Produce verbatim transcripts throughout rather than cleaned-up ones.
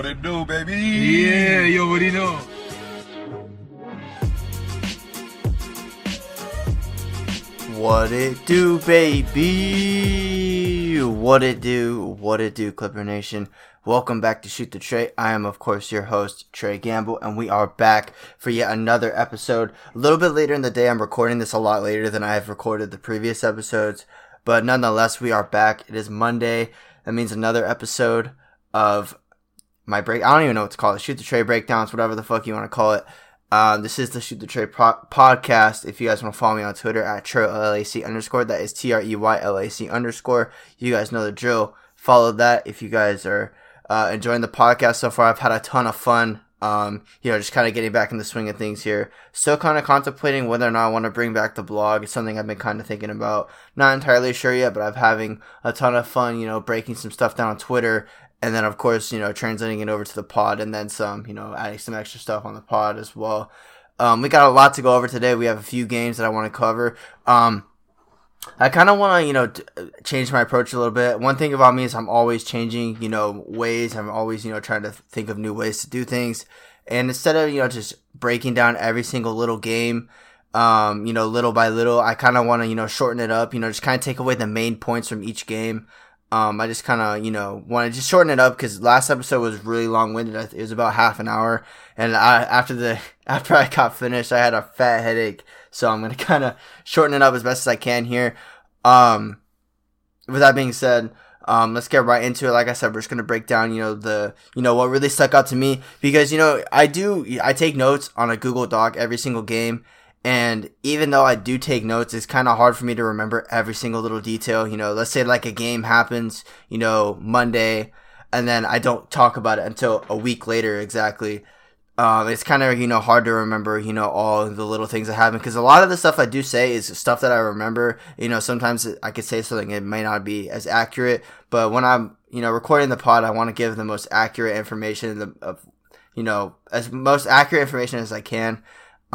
What it do, baby? Yeah, you already know. What it do, baby? What it do? What it do, Clipper Nation? Welcome back to Shoot the Trey. I am, of course, your host, Trey Gamble, and we are back for yet another episode. A little bit later in the day, I'm recording this a lot later than I have recorded the previous episodes, but nonetheless, we are back. It is Monday. That means another episode of my break. I don't even know what to call it. Shoot the Trey breakdowns, whatever the fuck you want to call it. Um, this is the Shoot the Trey pro- podcast. If you guys want to follow me on Twitter at TREYLAC underscore, that is T R E Y L A C underscore. You guys know the drill. Follow that if you guys are uh, enjoying the podcast so far. I've had a ton of fun. Um, you know, just kind of getting back in the swing of things here. Still kind of contemplating whether or not I want to bring back the blog. It's something I've been kind of thinking about. Not entirely sure yet, but I'm having a ton of fun, you know, breaking some stuff down on Twitter. And then, of course, you know, translating it over to the pod and then some, you know, adding some extra stuff on the pod as well. Um, we got a lot to go over today. We have a few games that I want to cover. Um, I kind of want to, you know, t- change my approach a little bit. One thing about me is I'm always changing, you know, ways. I'm always, you know, trying to think of new ways to do things. And instead of, you know, just breaking down every single little game, um, you know, little by little, I kind of want to, you know, shorten it up, you know, just kind of take away the main points from each game. Um, I just kind of, you know, want to just shorten it up because last episode was really long-winded. It was about half an hour, and I, after the after I got finished, I had a fat headache. So I'm gonna kind of shorten it up as best as I can here. Um, with that being said, um, let's get right into it. Like I said, we're just gonna break down, you know, the you know what really stuck out to me because you know I do I take notes on a Google Doc every single game. And even though I do take notes, it's kind of hard for me to remember every single little detail. You know, let's say like a game happens, you know, Monday, and then I don't talk about it until a week later exactly. Um, it's kind of, you know, hard to remember, you know, all the little things that happen. Because a lot of the stuff I do say is stuff that I remember. You know, sometimes I could say something, it may not be as accurate. But when I'm, you know, recording the pod, I want to give the most accurate information, the, uh, you know, as most accurate information as I can.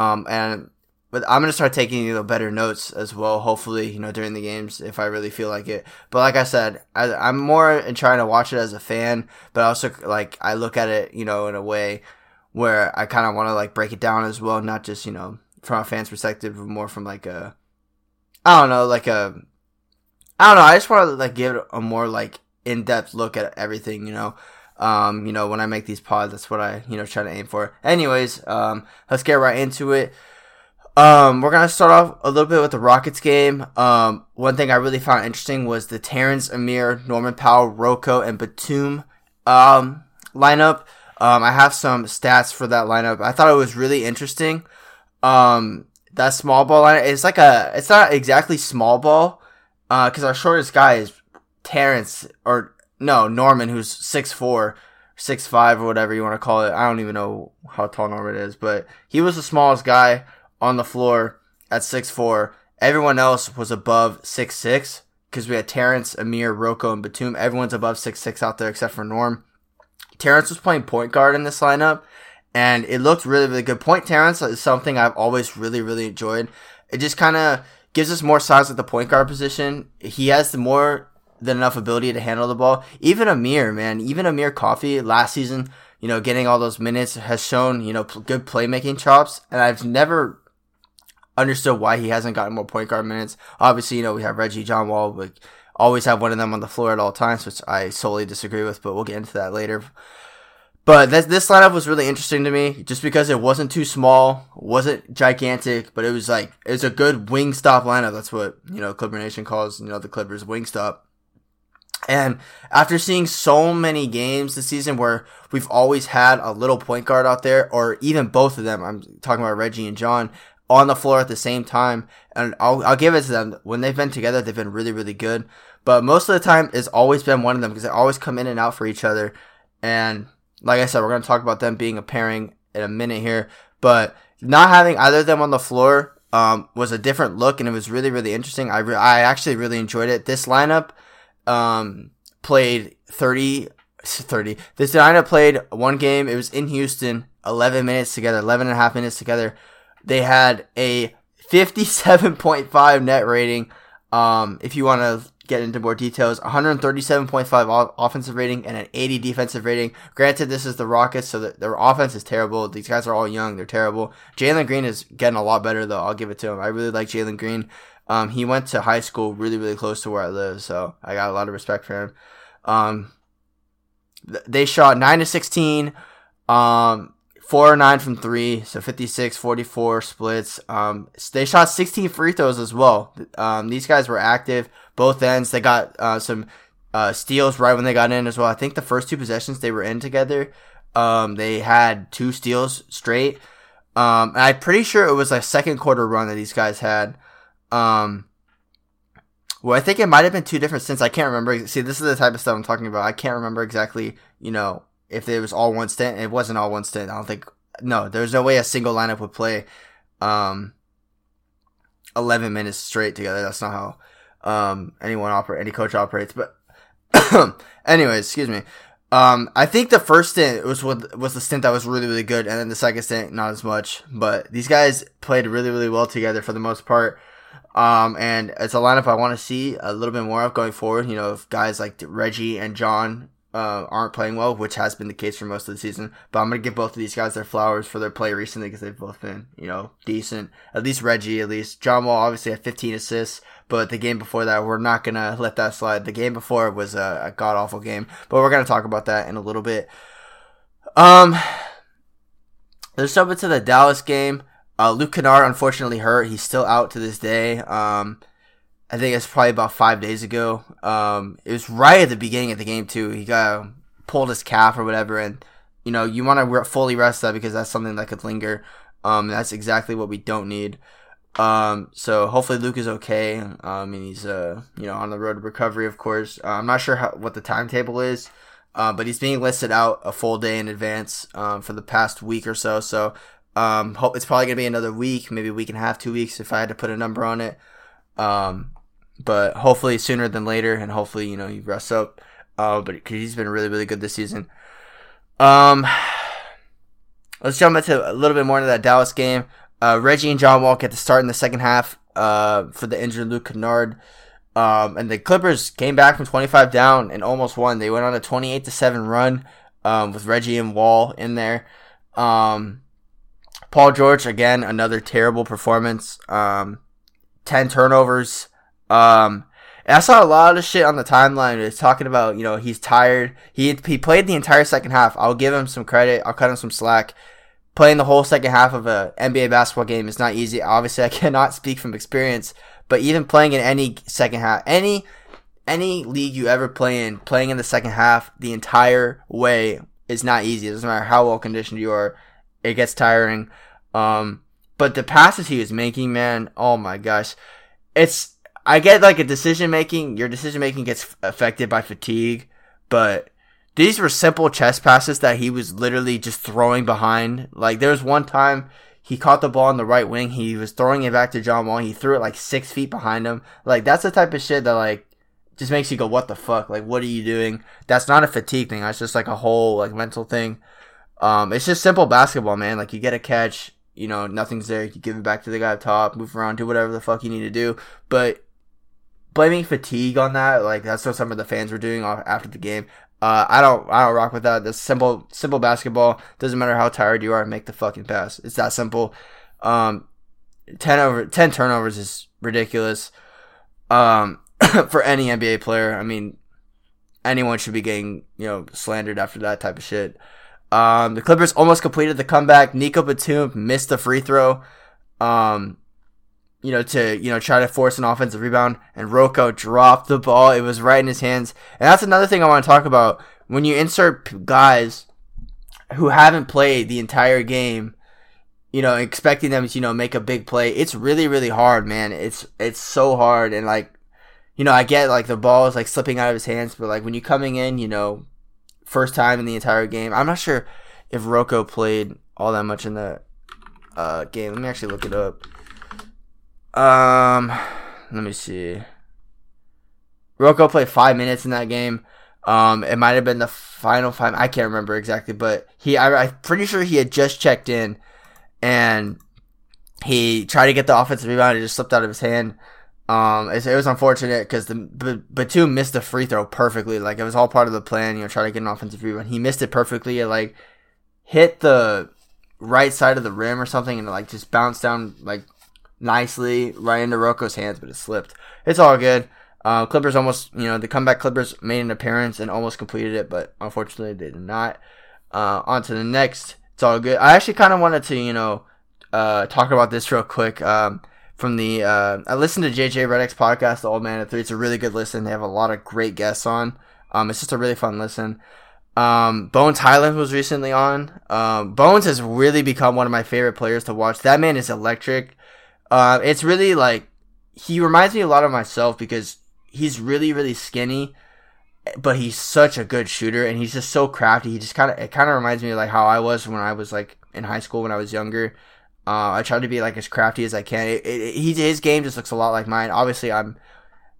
Um, and... But I'm going to start taking, you know, better notes as well, hopefully, you know, during the games if I really feel like it. But like I said, I, I'm more in trying to watch it as a fan, but also, like, I look at it, you know, in a way where I kind of want to, like, break it down as well, not just, you know, from a fan's perspective, but more from, like, a, I don't know, like a, I don't know, I just want to, like, give it a more, like, in-depth look at everything, you know. Um, you know, when I make these pods, that's what I, you know, try to aim for. Anyways, um, let's get right into it. Um, we're going to start off a little bit with the Rockets game. Um, one thing I really found interesting was the Terrence, Amir, Norman Powell, Roko, and Batum, um, lineup. Um, I have some stats for that lineup. I thought it was really interesting. Um, that small ball lineup, it's like a, it's not exactly small ball, uh, cause our shortest guy is Terrence, or no, Norman, who's six four, six five, or whatever you want to call it. I don't even know how tall Norman is, but he was the smallest guy on the floor at six four. Everyone else was above six six because we had Terrence, Amir, Roko, and Batum. Everyone's above six six out there except for Norm. Terrence was playing point guard in this lineup, and it looked really, really good. Point Terrence is something I've always really, really enjoyed. It just kind of gives us more size at the point guard position. He has the more than enough ability to handle the ball. Even Amir, man, even Amir Coffey last season, you know, getting all those minutes has shown, you know, p- good playmaking chops, and I've never understood why he hasn't gotten more point guard minutes. Obviously, you know, we have Reggie, John Wall. We always have one of them on the floor at all times, which I solely disagree with, but we'll get into that later. But this, this lineup was really interesting to me just because it wasn't too small, wasn't gigantic, but it was like, it's a good wing stop lineup. That's what, you know, Clipper Nation calls, you know, the Clippers wing stop. And after seeing so many games this season where we've always had a little point guard out there, or even both of them, I'm talking about Reggie and John, on the floor at the same time, and I'll, I'll give it to them. When they've been together, they've been really, really good, but most of the time, it's always been one of them, because they always come in and out for each other, and like I said, we're going to talk about them being a pairing in a minute here, but not having either of them on the floor um, was a different look, and it was really, really interesting. I, re- I actually really enjoyed it. This lineup um, played thirty, thirty, this lineup played one game. It was in Houston, eleven minutes together, eleven and a half minutes together. They had a fifty-seven point five net rating. Um, if you want to get into more details. one thirty-seven point five offensive rating and an eighty defensive rating. Granted, this is the Rockets, so the, their offense is terrible. These guys are all young. They're terrible. Jalen Green is getting a lot better, though. I'll give it to him. I really like Jalen Green. Um, he went to high school really, really close to where I live, so I got a lot of respect for him. Um, th- they shot nine to sixteen, um, four or nine from three, so fifty-six forty-four splits. Um, they shot sixteen free throws as well. Um, these guys were active both ends. They got uh, some uh, steals right when they got in as well. I think the first two possessions they were in together, um, they had two steals straight. Um, and I'm pretty sure it was a second quarter run that these guys had. Um, well, I think it might have been two different stints. I can't remember. See, this is the type of stuff I'm talking about. I can't remember exactly, you know, if it was all one stint. It wasn't all one stint. I don't think – no, there's no way a single lineup would play um, eleven minutes straight together. That's not how – Um, anyone operate, any coach operates, but anyways, excuse me. Um, I think the first stint was what was the stint that was really, really good. And then the second stint, not as much, but these guys played really, really well together for the most part. Um, and it's a lineup I want to see a little bit more of going forward. You know, if guys like Reggie and John, uh, aren't playing well, which has been the case for most of the season, but I'm going to give both of these guys their flowers for their play recently because they've both been, you know, decent, at least Reggie, at least John Wall obviously had fifteen assists. But the game before that, we're not going to let that slide. The game before was a, a god-awful game. But we're going to talk about that in a little bit. Um, Let's jump into the Dallas game. Uh, Luke Kennard, unfortunately, hurt. He's still out to this day. Um, I think it's probably about five days ago. Um, It was right at the beginning of the game, too. He got pulled his calf or whatever. And, you know, you want to re- fully rest that because that's something that could linger. Um, That's exactly what we don't need. Um, so hopefully Luke is okay. Um, and he's, uh, you know, on the road to recovery, of course. Uh, I'm not sure how, what the timetable is, uh, but he's being listed out a full day in advance, um, for the past week or so. So, um, hope it's probably gonna be another week, maybe a week and a half, two weeks if I had to put a number on it. Um, but hopefully sooner than later and hopefully, you know, he rests up. Uh, but cause he's been really, really good this season. Um, let's jump into a little bit more into that Dallas game. Uh, Reggie and John Wall get the start in the second half uh, for the injured Luke Kennard. Um, and the Clippers came back from twenty-five down and almost won. They went on a twenty-eight to seven run um, with Reggie and Wall in there. Um, Paul George, again, another terrible performance. Um, ten turnovers. Um, I saw a lot of shit on the timeline. It's talking about, you know, he's tired. He, he played the entire second half. I'll give him some credit. I'll cut him some slack. Playing the whole second half of a N B A basketball game is not easy. Obviously, I cannot speak from experience, but even playing in any second half, any any league you ever play in, playing in the second half the entire way is not easy. It doesn't matter how well conditioned you are. It gets tiring. Um, but the passes he was making, man, oh my gosh. It's, I get like a decision making, your decision making gets affected by fatigue, but these were simple chest passes that he was literally just throwing behind. Like, there was one time he caught the ball on the right wing. He was throwing it back to John Wall. He threw it, like, six feet behind him. Like, that's the type of shit that, like, just makes you go, what the fuck? Like, what are you doing? That's not a fatigue thing. That's just, like, a whole, like, mental thing. Um, it's just simple basketball, man. Like, you get a catch. You know, nothing's there. You give it back to the guy up top. Move around. Do whatever the fuck you need to do. But blaming fatigue on that, like, that's what some of the fans were doing after the game. Uh, I don't, I don't rock with that. That's simple, simple basketball. Doesn't matter how tired you are, make the fucking pass. It's that simple. Um, ten over, ten turnovers is ridiculous. Um, for any N B A player, I mean, anyone should be getting, you know, slandered after that type of shit. Um, the Clippers almost completed the comeback. Nico Batum missed the free throw. Um, you know, to, you know, try to force an offensive rebound, and Roko dropped the ball. It was right in his hands. And that's another thing I want to talk about. When you insert guys who haven't played the entire game, you know, expecting them to, you know, make a big play, it's really, really hard, man. It's, it's so hard. And like, you know, I get like the ball is like slipping out of his hands, but like when you're coming in, you know, first time in the entire game, I'm not sure if Roko played all that much in the uh, game. Let me actually look it up. Um, let me see. Roko played five minutes in that game. Um, it might have been the final five. I can't remember exactly, but he, I, I'm pretty sure he had just checked in and he tried to get the offensive rebound. It just slipped out of his hand. Um, it, it was unfortunate because the B- Batum missed the free throw perfectly. Like, it was all part of the plan, you know, try to get an offensive rebound. He missed it perfectly. It, like, hit the right side of the rim or something, and it, like, just bounced down, like, nicely right into Roko's hands, but it slipped. It's all good. Uh, Clippers almost, you know, the comeback Clippers made an appearance and almost completed it, but unfortunately they did not. Uh, on to the next. It's all good. I actually kind of wanted to, you know, uh, talk about this real quick. Um, From the, uh, I listened to J J Redick's podcast, The Old Man of Three. It's a really good listen. They have a lot of great guests on. Um, it's just a really fun listen. Um, Bones Hyland was recently on. Um, Bones has really become one of my favorite players to watch. That man is electric. Uh, it's really like, he reminds me a lot of myself because he's really, really skinny, but he's such a good shooter and he's just so crafty. He just kind of, it kind of reminds me of like how I was when I was like in high school when I was younger. Uh, I try to be like as crafty as I can. It, it, he, his game just looks a lot like mine. Obviously, I'm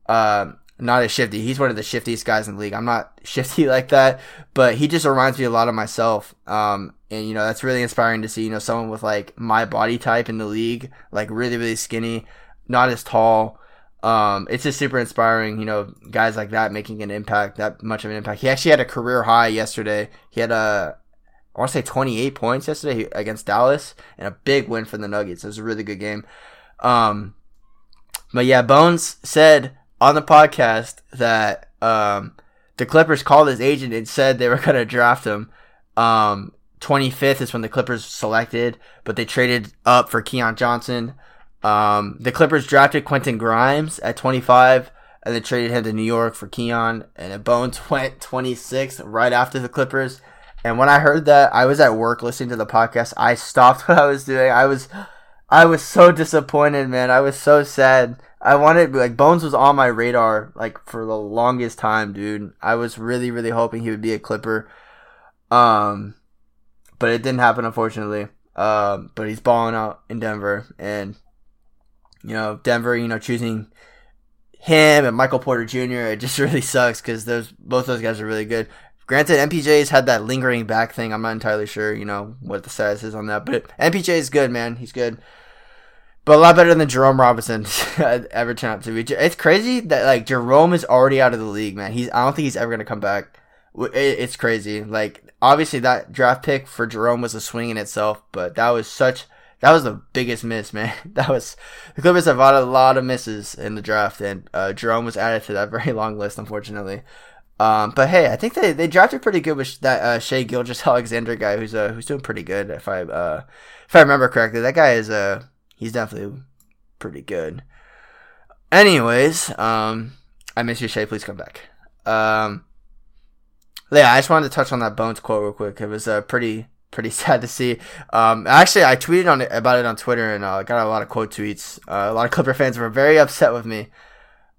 uh, not as shifty. He's one of the shiftiest guys in the league. I'm not shifty like that, but he just reminds me a lot of myself. Um, and, you know, that's really inspiring to see, you know, someone with like my body type in the league, like really, really skinny, not as tall. Um, it's just super inspiring, you know, guys like that making an impact, that much of an impact. He actually had a career high yesterday. He had a... I want to say twenty-eight points yesterday against Dallas, and a big win for the Nuggets. It was a really good game. Um, but yeah, Bones said on the podcast that um, the Clippers called his agent and said they were going to draft him. Um, twenty-fifth is when the Clippers selected, but they traded up for Keon Johnson. Um, the Clippers drafted Quentin Grimes at twenty-five, and they traded him to New York for Keon. And then Bones went twenty-sixth right after the Clippers. And when I heard that, I was at work listening to the podcast. I stopped what I was doing. I was, I was so disappointed, man. I was so sad. I wanted, like, Bones was on my radar, like, for the longest time, dude. I was really, really hoping he would be a Clipper. Um, but it didn't happen, unfortunately. Um, but he's balling out in Denver. And, you know, Denver, you know, choosing him and Michael Porter Junior, it just really sucks because those, both those guys are really good. Granted, M P J's had that lingering back thing. I'm not entirely sure, you know, what the status is on that. But M P J is good, man. He's good. But a lot better than Jerome Robinson ever turned out to be. It's crazy that, like, Jerome is already out of the league, man. He's I don't think he's ever going to come back. It's crazy. Like, obviously, that draft pick for Jerome was a swing in itself. But that was such – that was the biggest miss, man. That was – the Clippers have had a lot of misses in the draft. And uh, Jerome was added to that very long list, unfortunately. Um, but hey, I think they, they drafted pretty good with that uh, Shai Gilgeous-Alexander guy, who's uh, who's doing pretty good if I uh, if I remember correctly. That guy is uh he's definitely pretty good. Anyways, um, I miss you, Shai. Please come back. Um, yeah, I just wanted to touch on that Bones quote real quick. It was uh, pretty pretty sad to see. Um, actually, I tweeted on it, about it on Twitter, and I uh, got a lot of quote tweets. Uh, a lot of Clipper fans were very upset with me.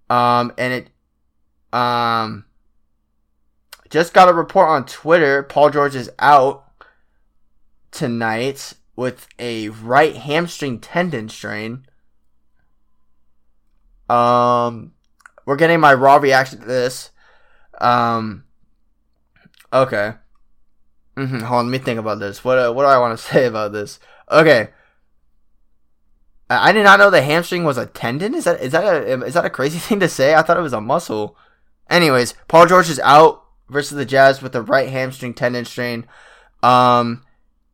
Um, and it um. Just got a report on Twitter. Paul George is out tonight with a right hamstring tendon strain. Um, we're getting my raw reaction to this. Um, okay. Mm-hmm, hold on, let me think about this. What uh, what do I want to say about this? Okay. I, I did not know the hamstring was a tendon. Is that is that a, is that a crazy thing to say? I thought it was a muscle. Anyways, Paul George is out versus the Jazz with a right hamstring tendon strain. Um,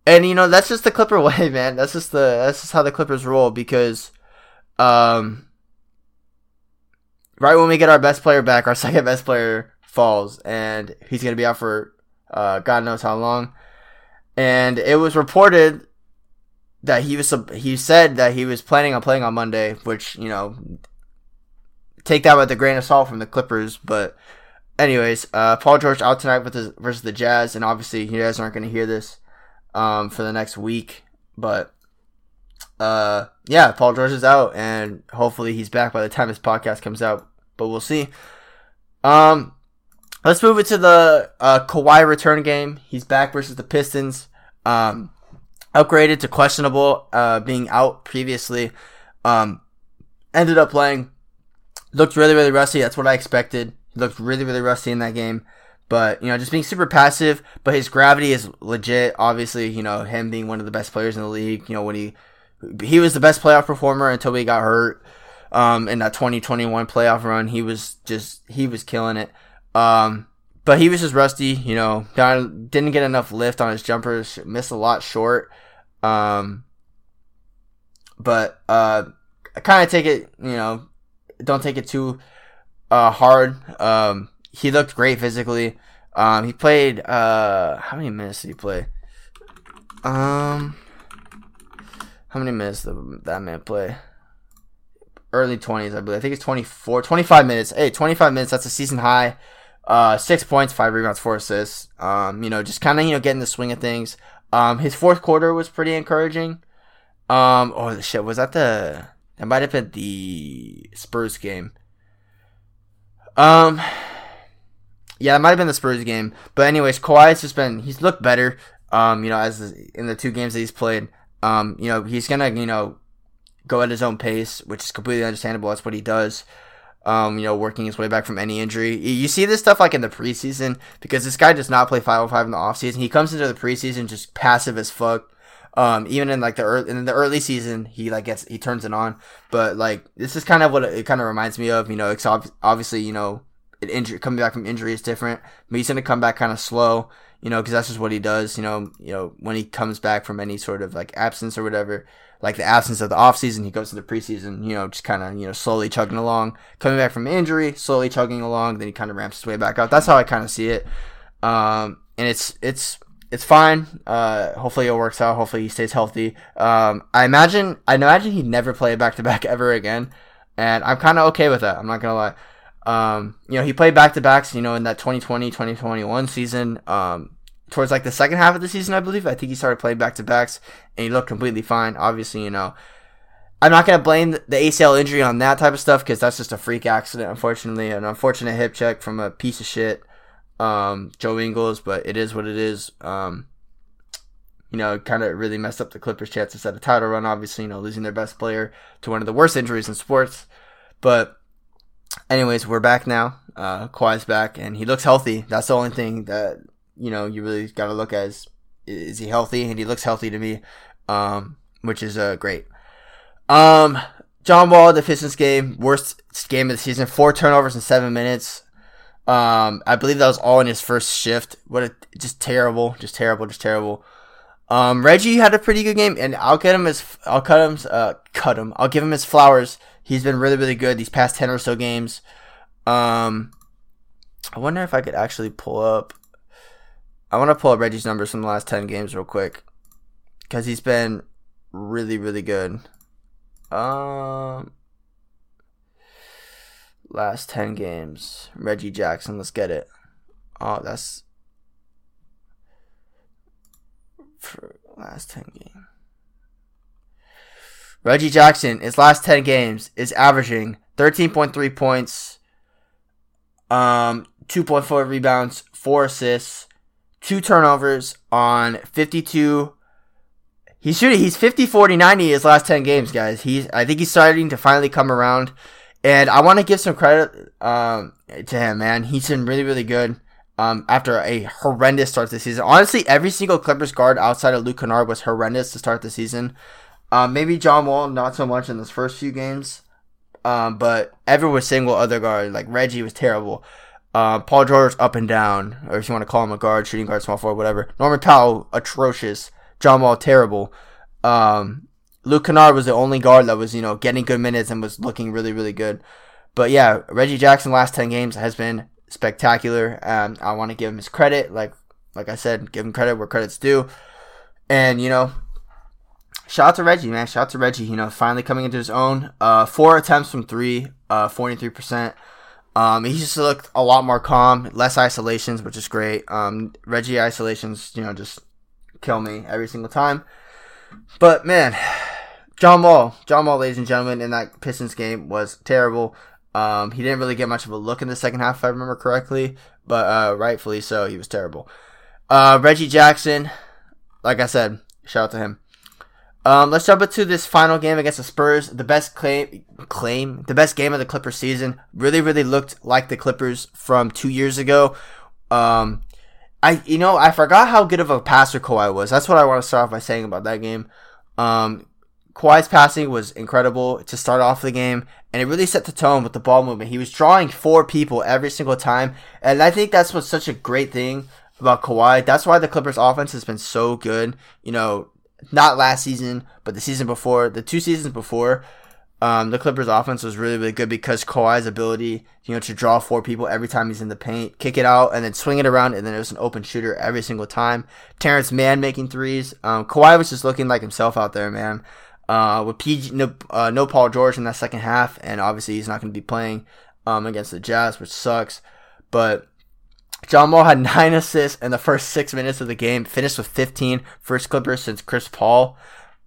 and, you know, that's just the Clipper way, man. That's just the that's just how the Clippers roll because um, right when we get our best player back, our second best player falls. And he's going to be out for uh, God knows how long. And it was reported that he was he said that he was planning on playing on Monday, which, you know, take that with a grain of salt from the Clippers, but... Anyways, uh, Paul George out tonight with his, versus the Jazz, and obviously you guys aren't going to hear this um, for the next week. But, uh, yeah, Paul George is out, and hopefully he's back by the time this podcast comes out. But we'll see. Um, let's move into the uh, Kawhi return game. He's back versus the Pistons. Um, upgraded to questionable, uh, being out previously. Um, ended up playing. Looked really, really rusty. That's what I expected. He looked really, really rusty in that game. But, you know, just being super passive. But his gravity is legit. Obviously, you know, him being one of the best players in the league. You know, when he... He was the best playoff performer until he got hurt. um, in that twenty twenty-one playoff run. He was just, he was killing it. Um, but he was just rusty, you know, got, didn't get enough lift on his jumpers, missed a lot short. Um, but, uh, I kind of take it, you know, don't take it too, uh, hard. Um, he looked great physically. Um, he played, uh, how many minutes did he play? Um, how many minutes did that man play? Early twenties, I believe. I think it's twenty-four, twenty-five minutes. Hey, twenty-five minutes. That's a season high. Uh, six points, five rebounds, four assists. Um, you know, just kind of, you know, getting the swing of things. Um, his fourth quarter was pretty encouraging. Um, oh, shit. Was that the, that might have been the Spurs game. Um, yeah, it might have been the Spurs game. But anyways, Kawhi's just been, he's looked better. Um, you know, as in the two games that he's played, um, you know, he's gonna, you know, go at his own pace, which is completely understandable. That's what he does. Um, you know, working his way back from any injury. You see this stuff like in the preseason because this guy does not play five on five in the offseason. He comes into the preseason just passive as fuck. Um, even in like the early, in the early season, he like gets, he turns it on. But like, this is kind of what it kind of reminds me of, you know, it's ob- obviously, you know, an injury, coming back from injury is different, but he's going to come back kind of slow, you know, because that's just what he does, you know, you know, when he comes back from any sort of like absence or whatever, like the absence of the offseason, he goes to the preseason, you know, just kind of, you know, slowly chugging along, coming back from injury, slowly chugging along, then he kind of ramps his way back up. That's how I kind of see it. Um, and it's, it's, it's fine. Uh, hopefully it works out. Hopefully he stays healthy. Um, I imagine, I imagine he'd never play back to back ever again. And I'm kind of okay with that. I'm not going to lie. Um, you know, he played back-to-backs, you know, in that twenty twenty, twenty twenty-one season, um, towards like the second half of the season, I believe. I think he started playing back-to-backs and he looked completely fine. Obviously, you know, I'm not going to blame the A C L injury on that type of stuff because that's just a freak accident, unfortunately, an unfortunate hip check from a piece of shit, um, Joe Ingles, but it is what it is. Um, you know, kind of really messed up the Clippers' chances at a title run, obviously, you know, losing their best player to one of the worst injuries in sports, but anyways, we're back now. Uh, Kawhi's back, and he looks healthy. That's the only thing that, you know, you really got to look at is, is he healthy? And he looks healthy to me, um, which is uh, great. Um, John Wall, the Pistons game, worst game of the season, four turnovers in seven minutes. Um, I believe that was all in his first shift. What a, just terrible, just terrible, just terrible. Um, Reggie had a pretty good game, and I'll get him his, I'll cut him, uh, cut him. I'll give him his flowers. He's been really, really good these past ten or so games. Um, I wonder if I could actually pull up. I want to pull up Reggie's numbers from the last ten games real quick, because he's been really, really good. Um, last ten games, Reggie Jackson. Let's get it. Oh, that's for last ten games. Reggie Jackson, his last ten games, is averaging thirteen point three points, um, two point four rebounds, four assists, two turnovers on fifty-two. He's shooting, he's fifty, forty, ninety his last ten games, guys. He's, I think he's starting to finally come around. And I want to give some credit, um, to him, man. He's been really, really good, um, after a horrendous start this season. Honestly, every single Clippers guard outside of Luke Kennard was horrendous to start the season. Um, maybe John Wall, not so much in those first few games, um, but every single other guard, like Reggie, was terrible. Uh, Paul George, up and down, or if you want to call him a guard, shooting guard, small forward, whatever. Norman Powell, atrocious. John Wall, terrible. Um, Luke Kennard was the only guard that was, you know, getting good minutes and was looking really, really good. But yeah, Reggie Jackson, last ten games, has been spectacular. Um, I want to give him his credit. Like, like I said, give him credit where credit's due. And, you know, shout out to Reggie, man. Shout out to Reggie, you know, finally coming into his own. Uh, four attempts from three, uh, forty-three percent. Um, he just looked a lot more calm, less isolations, which is great. Um, Reggie isolations, you know, just kill me every single time. But, man, John Wall, John Wall, ladies and gentlemen, in that Pistons game was terrible. Um, he didn't really get much of a look in the second half, if I remember correctly, but uh, rightfully so, he was terrible. Uh, Reggie Jackson, like I said, shout out to him. Um, let's jump into this final game against the Spurs. The best claim, claim, the best game of the Clippers season. Really, really looked like the Clippers from two years ago. Um, I, you know, I forgot how good of a passer Kawhi was. That's what I want to start off by saying about that game. Um, Kawhi's passing was incredible to start off the game, and it really set the tone with the ball movement. He was drawing four people every single time, and I think that's what's such a great thing about Kawhi. That's why the Clippers' offense has been so good, you know, not last season, but the season before, the two seasons before. Um, the Clippers' offense was really, really good because Kawhi's ability, you know, to draw four people every time he's in the paint, kick it out, and then swing it around, and then it was an open shooter every single time. Terrence Mann making threes. Um, Kawhi was just looking like himself out there, man. Uh, with P G, no, uh, no Paul George in that second half, and obviously he's not going to be playing um, against the Jazz, which sucks. But John Wall had nine assists in the first six minutes of the game, finished with fifteen, first Clippers since Chris Paul.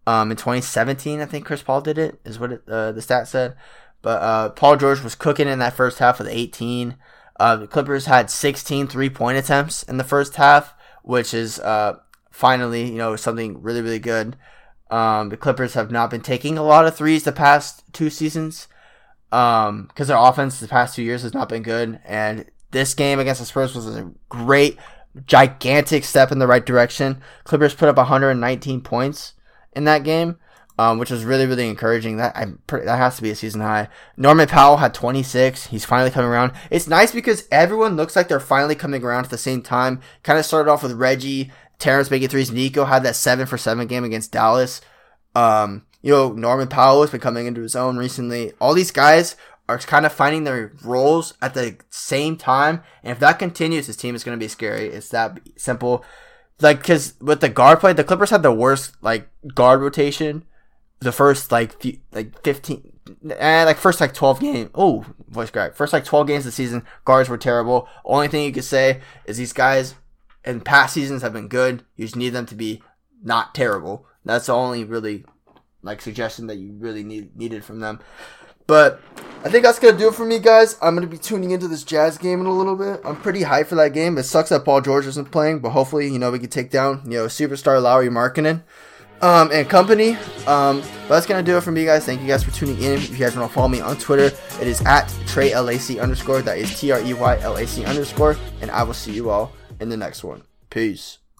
Um, in twenty seventeen, I think Chris Paul did it, is what it, uh, the stat said. But uh, Paul George was cooking in that first half with eighteen. Uh, the Clippers had sixteen three-point attempts in the first half, which is uh, finally, you know, something really, really good. Um, the Clippers have not been taking a lot of threes the past two seasons because um, their offense the past two years has not been good. And this game against the Spurs was a great, gigantic step in the right direction. Clippers put up one hundred nineteen points in that game, um, which was really, really encouraging. That I that has to be a season high. Norman Powell had twenty-six. He's finally coming around. It's nice because everyone looks like they're finally coming around at the same time. Kind of started off with Reggie, Terrence making threes. Nico had that seven for seven game against Dallas. Um, you know, Norman Powell has been coming into his own recently. All these guys are kind of finding their roles at the same time. And if that continues, this team is going to be scary. It's that simple. Like, because with the guard play, the Clippers had the worst, like, guard rotation the first, like, few, like fifteen, and like, first, like, twelve games. Oh, voice crack. First, like, twelve games of the season, guards were terrible. Only thing you could say is these guys in past seasons have been good. You just need them to be not terrible. That's the only really, like, suggestion that you really need needed from them. But I think that's going to do it for me, guys. I'm going to be tuning into this Jazz game in a little bit. I'm pretty hyped for that game. It sucks that Paul George isn't playing, but hopefully, you know, we can take down, you know, superstar Lauri Markkanen um, and company. Um, but that's going to do it for me, guys. Thank you guys for tuning in. If you guys want to follow me on Twitter, it is at TREYLAC underscore. That is T R E Y L A C underscore. And I will see you all in the next one. Peace.